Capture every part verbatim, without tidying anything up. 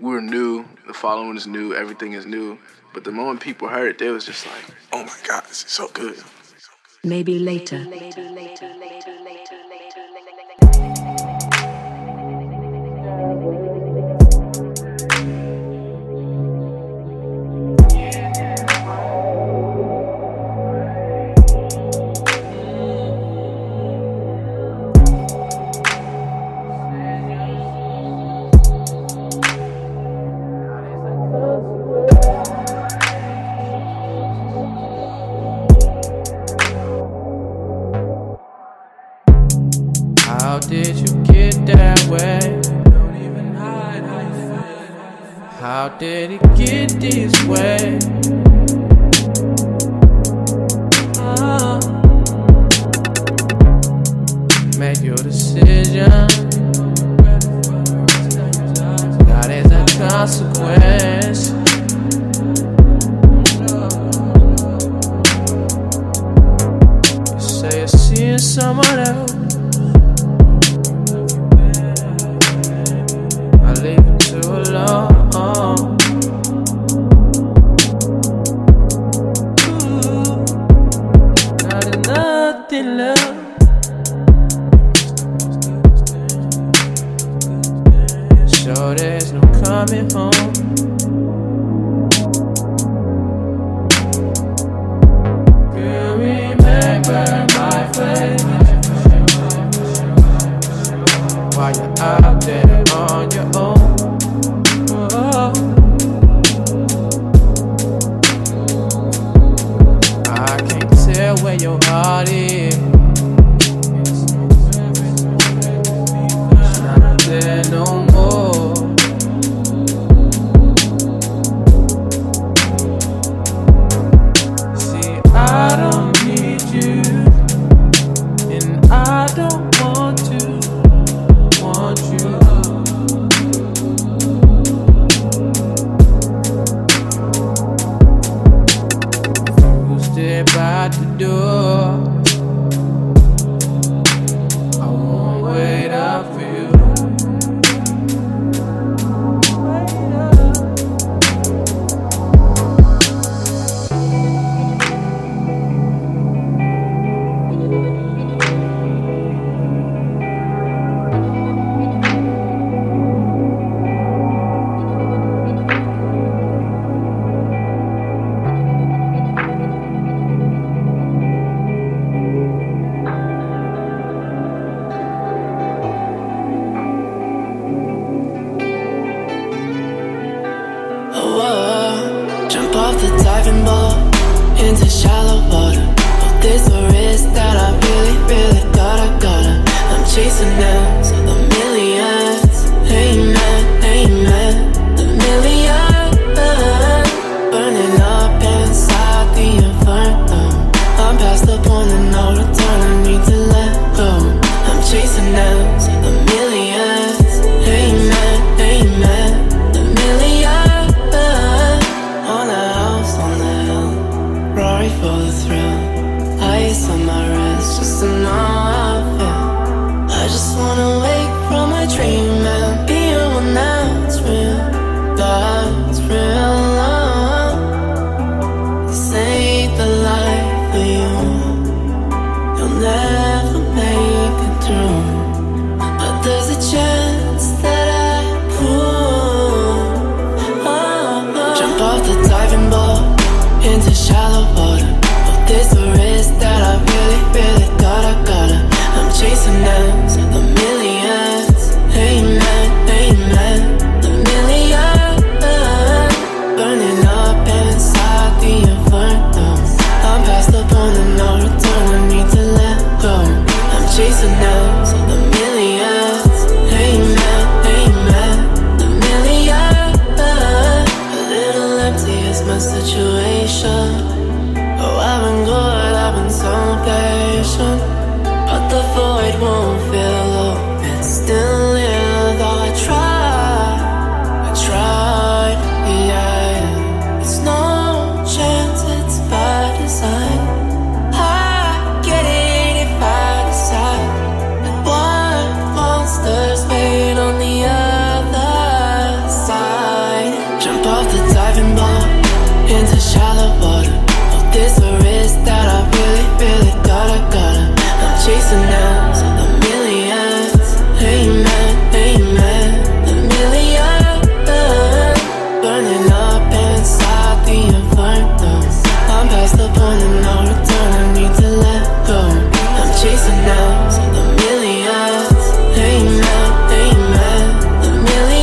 we were new, the following is new, everything is new. But the moment people heard it, they was just like, oh my God, this is so good. Maybe later. Later, later, later, later, later, later. How did you get that way? Don't even hide how you feel. How did it get this way? Uh-huh. Make your decision. That is a consequence. You say you're seeing someone else. So there's no coming home. Can we make burn my flame? While you're out there on your own. Whoa. I can't tell where your heart is. It's not there no more. By the door, I won't wait up for you. Into shallow water. Oh, this a risk that I really, really thought I got her. I'm chasing ends, the millions. Amen, amen. The millions burning up inside the inferno. I'm past the point of no return. I need to let go. I'm chasing ends, the millions. Amen, amen. For the thrill, ice on my wrist, just to know how I feel. I just wanna wake into shallow water. Oh, this a risk that I really, really thought I got her. I'm chasing out the millions. Amen, amen. The millions burning up inside the inferno. I'm past the point of no return. I need to let go. I'm chasing out the millions. Amen, amen. The millions.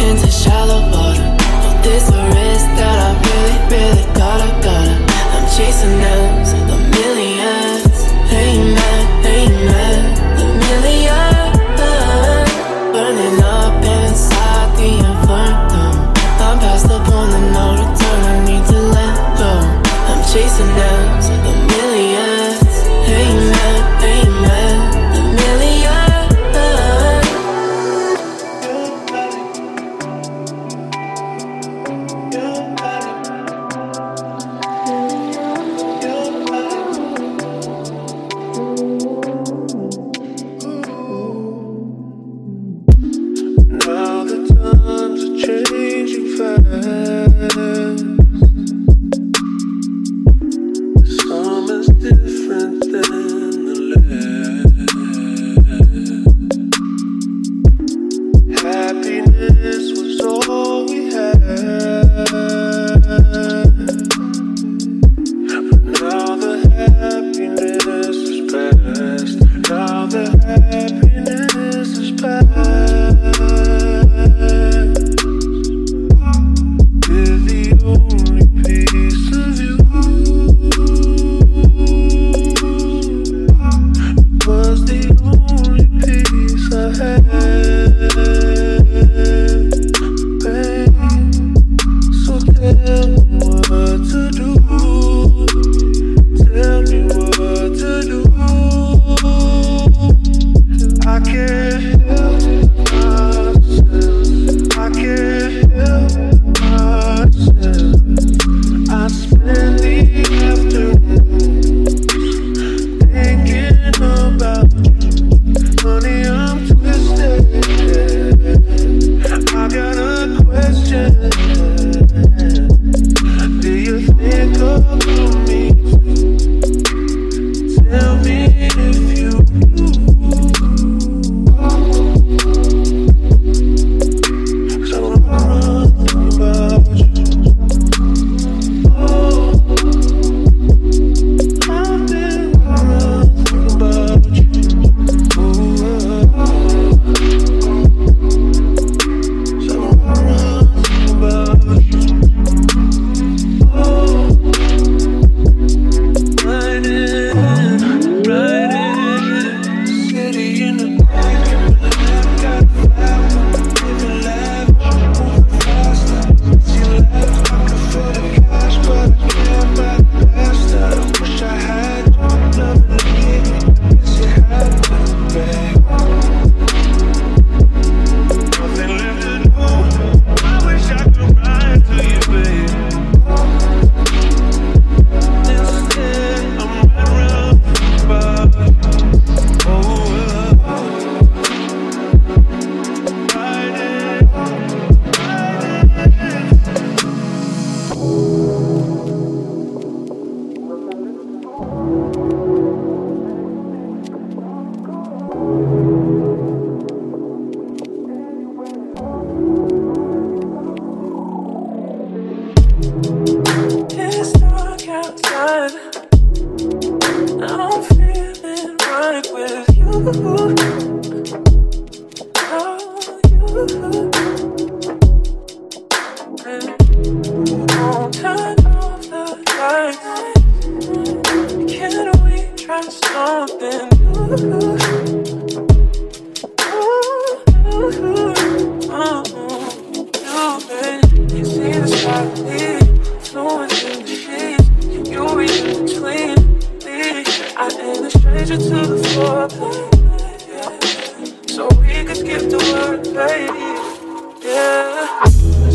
Into shallow water. Oh, this a risk that I really, really thought I got her. I'm chasing out the millions. Amen, amen. The millions burning up inside the inferno. I'm past the point of no return. I need to let go. I'm chasing out the millions. Amen, amen. The millions. So we could skip the word, baby. Yeah.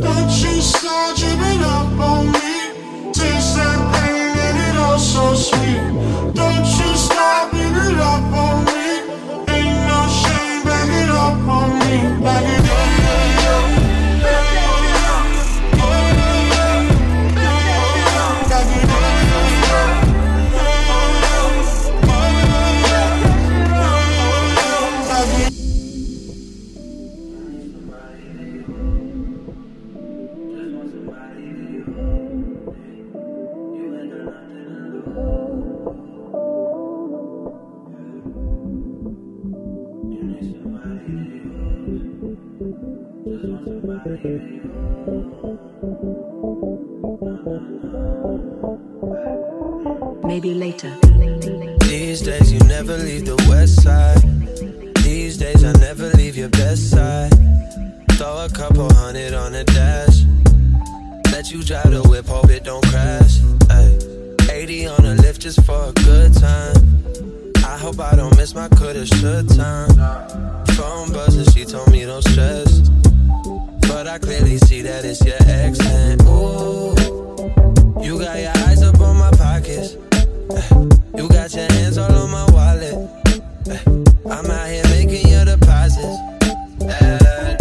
But you start dripping up on me. Taste that pain and it all so sweet. Don't you stop beating up on me. Ain't no shame, back it up on me. Back it up. Maybe later. These days you never leave the west side. These days I never leave your best side. Throw a couple hundred on the dash. Let you drive the whip, hope it don't crash. Ay. eighty on the lift just for a good time. I hope I don't miss my coulda should time. Phone buzzing, she told me don't stress. But I clearly see that it's your ex. And ooh, you got your eyes up on my pockets. You got your hands all on my wallet. I'm out here making your deposits.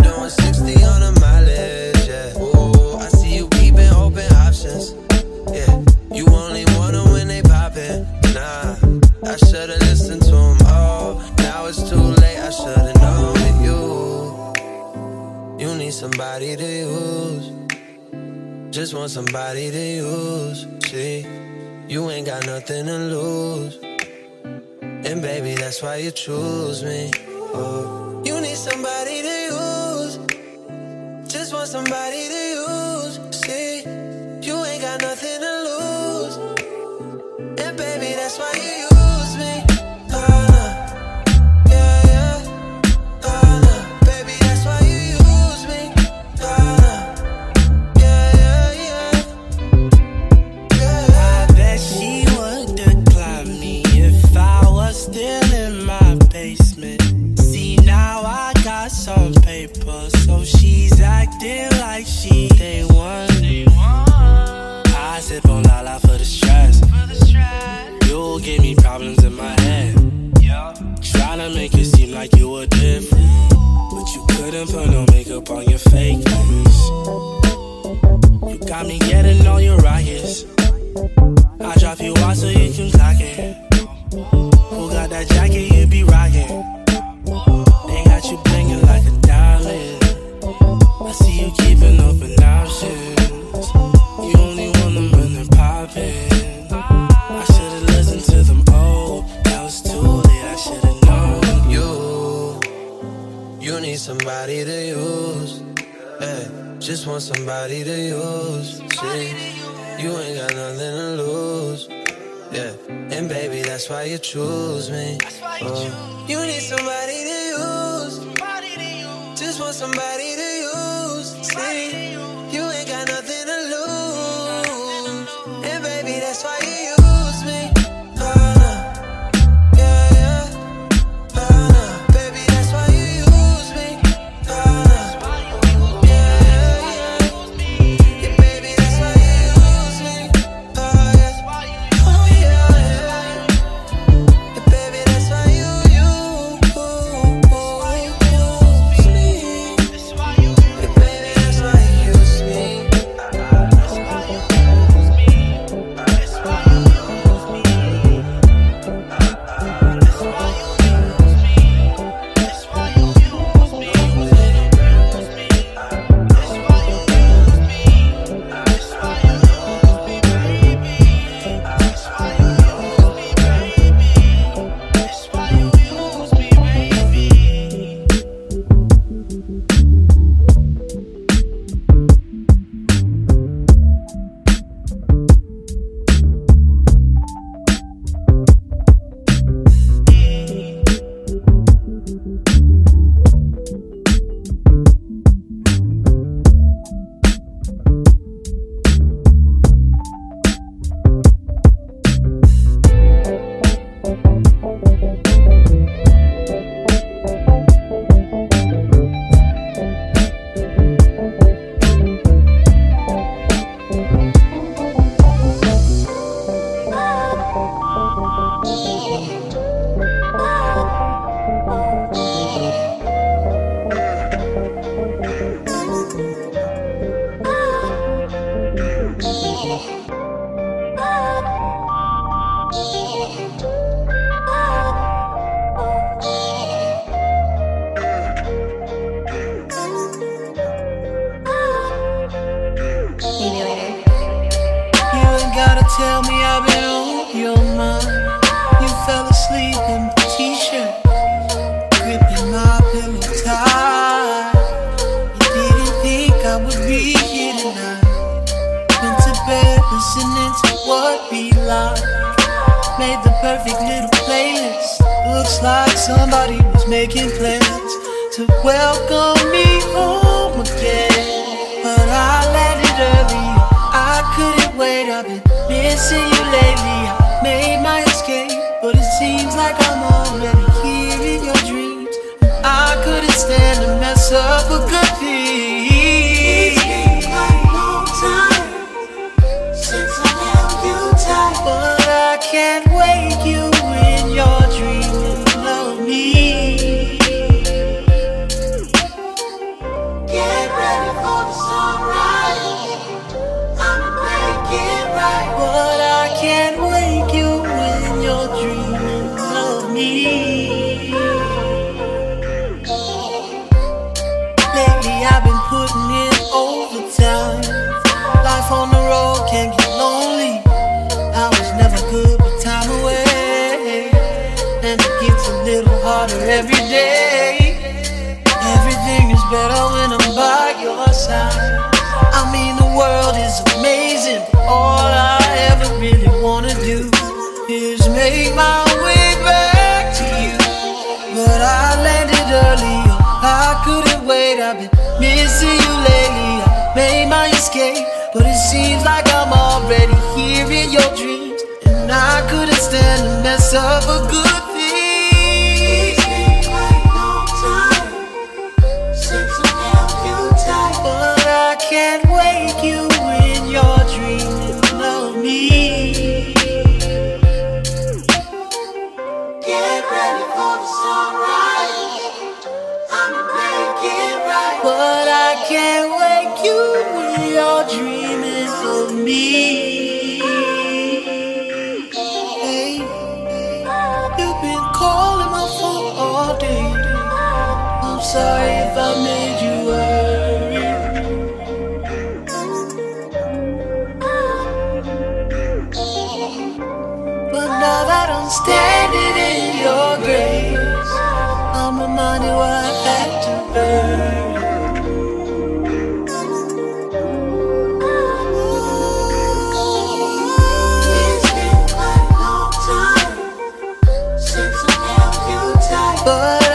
Doing sixty on a mileage, yeah. Ooh, I see you keeping open options. Yeah, you only want them when they poppin'. Nah, I should've listened to them all. Now it's too late, I should've known that you You need somebody to use. Just want somebody to use. See, you ain't got nothing to lose. And baby, that's why you choose me. Oh. You need somebody to use. Just want somebody to use. See, you ain't got nothing to lose. And baby, that's why you use me. Oh. Still in my basement. See, now I got some paper, so she's acting like she day one. I sip on La La for the stress. You give me problems in my head. Tryna make it seem like you were different, but you couldn't put no makeup on your fake face. You got me getting on your rockets. I drop you off so you can clock it. Who got that jacket, you be rockin'. They got you blingin' like a diamond. I see you keepin' open options. You only want them when they're poppin'. I should've listened to them, oh, that was too late, I should've known. You, you need somebody to use, hey, just want somebody to use, see, you ain't got nothing to lose. Yeah, and baby, that's why you choose me. That's why you, oh. choose. You need somebody to use. Somebody to use. Just want somebody to use. Somebody See, to use. You ain't got nothing to lose. Nothing to lose. And baby, that's why you use me. Uh, yeah, yeah. Uh, baby, that's why you use me. Uh, yeah, yeah. Yeah, baby, that's why you use me. Uh, yeah. That's why you use me. tell me I've been on your mind. You fell asleep in my t-shirt, gripping my pillow tight. You didn't think I would be here tonight. Went to bed listening to what we like. Made the perfect little playlist. Looks like somebody was making plans to welcome me home again. But I landed early, I couldn't wait. I've been missing you lately. I made my escape, but it seems like I'm already here in your dreams. I couldn't stand to mess up a good thing. It's been quite a long time since I held you tight, but I can't wake you in your dreams and love me. Get ready for the sunrise. I'ma make it right, but I can't wake you in your dreams and love me. Lately I've been putting in overtime. Life on the road can get lonely. I was never good with time away, and it gets a little harder every day. Everything is better when I'm by your side. I mean, the world is amazing, but all I ever really wanna do is make my way back to you. But I landed early, I couldn't wait. I've been missing you lately. I made my escape, but it seems like I'm already here in your dreams, and I couldn't stand to mess up a good thing. It's been quite a long time since I held you tight, but I can't wake you in your dreams and love me. Get ready for the sunrise. I'ma make it right, but I can't wake you in your dreaming of me. Hey, you've been calling my phone all day. I'm sorry if I made you worry. But now that I'm standing in your grace, I'm reminded why I had to burn. It's been quite a long time since I held you tight, but I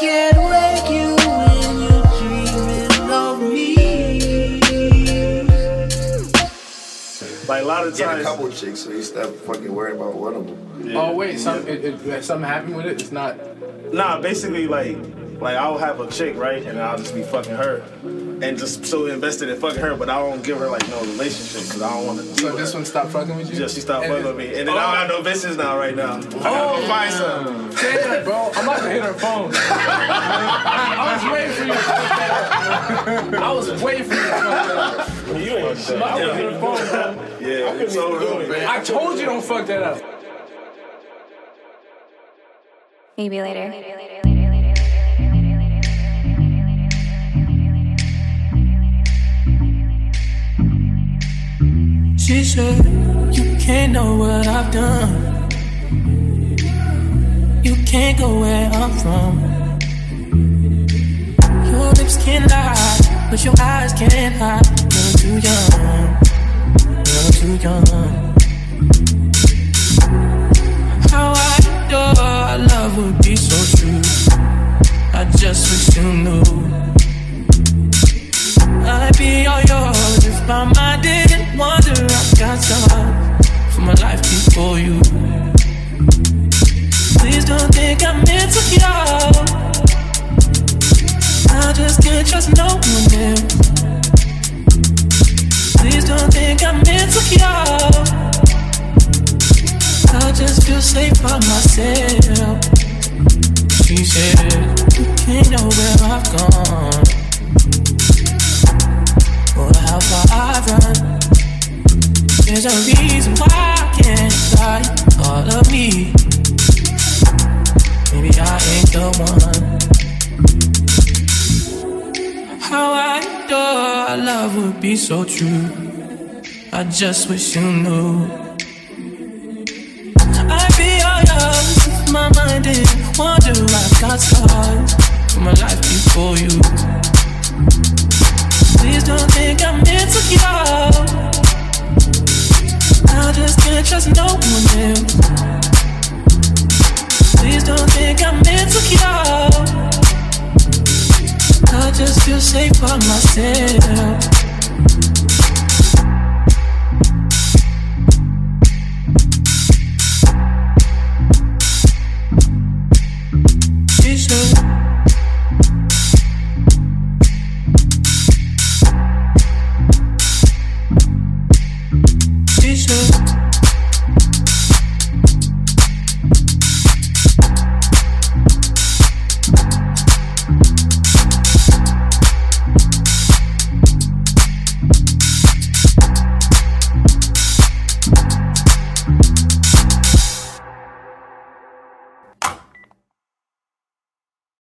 can't wake you when you're dreaming of me. Like a lot of times, a couple of chicks, so you stop fucking worrying about one of them. Yeah. Oh wait, some yeah. it, it, something happened with it. It's not. Nah, basically like, like I'll have a chick, right, and I'll just be fucking her, and just so invested in fucking her, but I don't give her like no relationship because I don't want to. So this one stopped fucking with you? Yeah, she stopped fucking with me, and then oh. I don't have no bitches now right now. Oh, I gotta find some. Damn, bro, I'm about to hit her phone. I was waiting for you. I was waiting for you. You ain't shit. I was about to hit her phone, bro. Yeah, it's so rude, man. I told you don't fuck that up. Maybe later. Later, later, later. She said, you can't know what I've done. You can't go where I'm from. Your lips can lie, but your eyes can't hide. You're too young. You're too young. How I our love would be so true. I just wish you knew. I'd be all yours if my mind didn't wander. I got stuff for my life before you. Please don't think I'm insecure. I just can't trust no one else. Please don't think I'm insecure. I just feel safe by myself. She said, you can't know where I've gone or how far I've run. There's a reason why I can't fly all of me. Maybe I ain't the one. How I thought love would be so true. I just wish you knew. blinding. Wonder I've got scars from my life before you. Please don't think I'm insecure. I just can't trust no one else. Please don't think I'm insecure. I just feel safe by myself.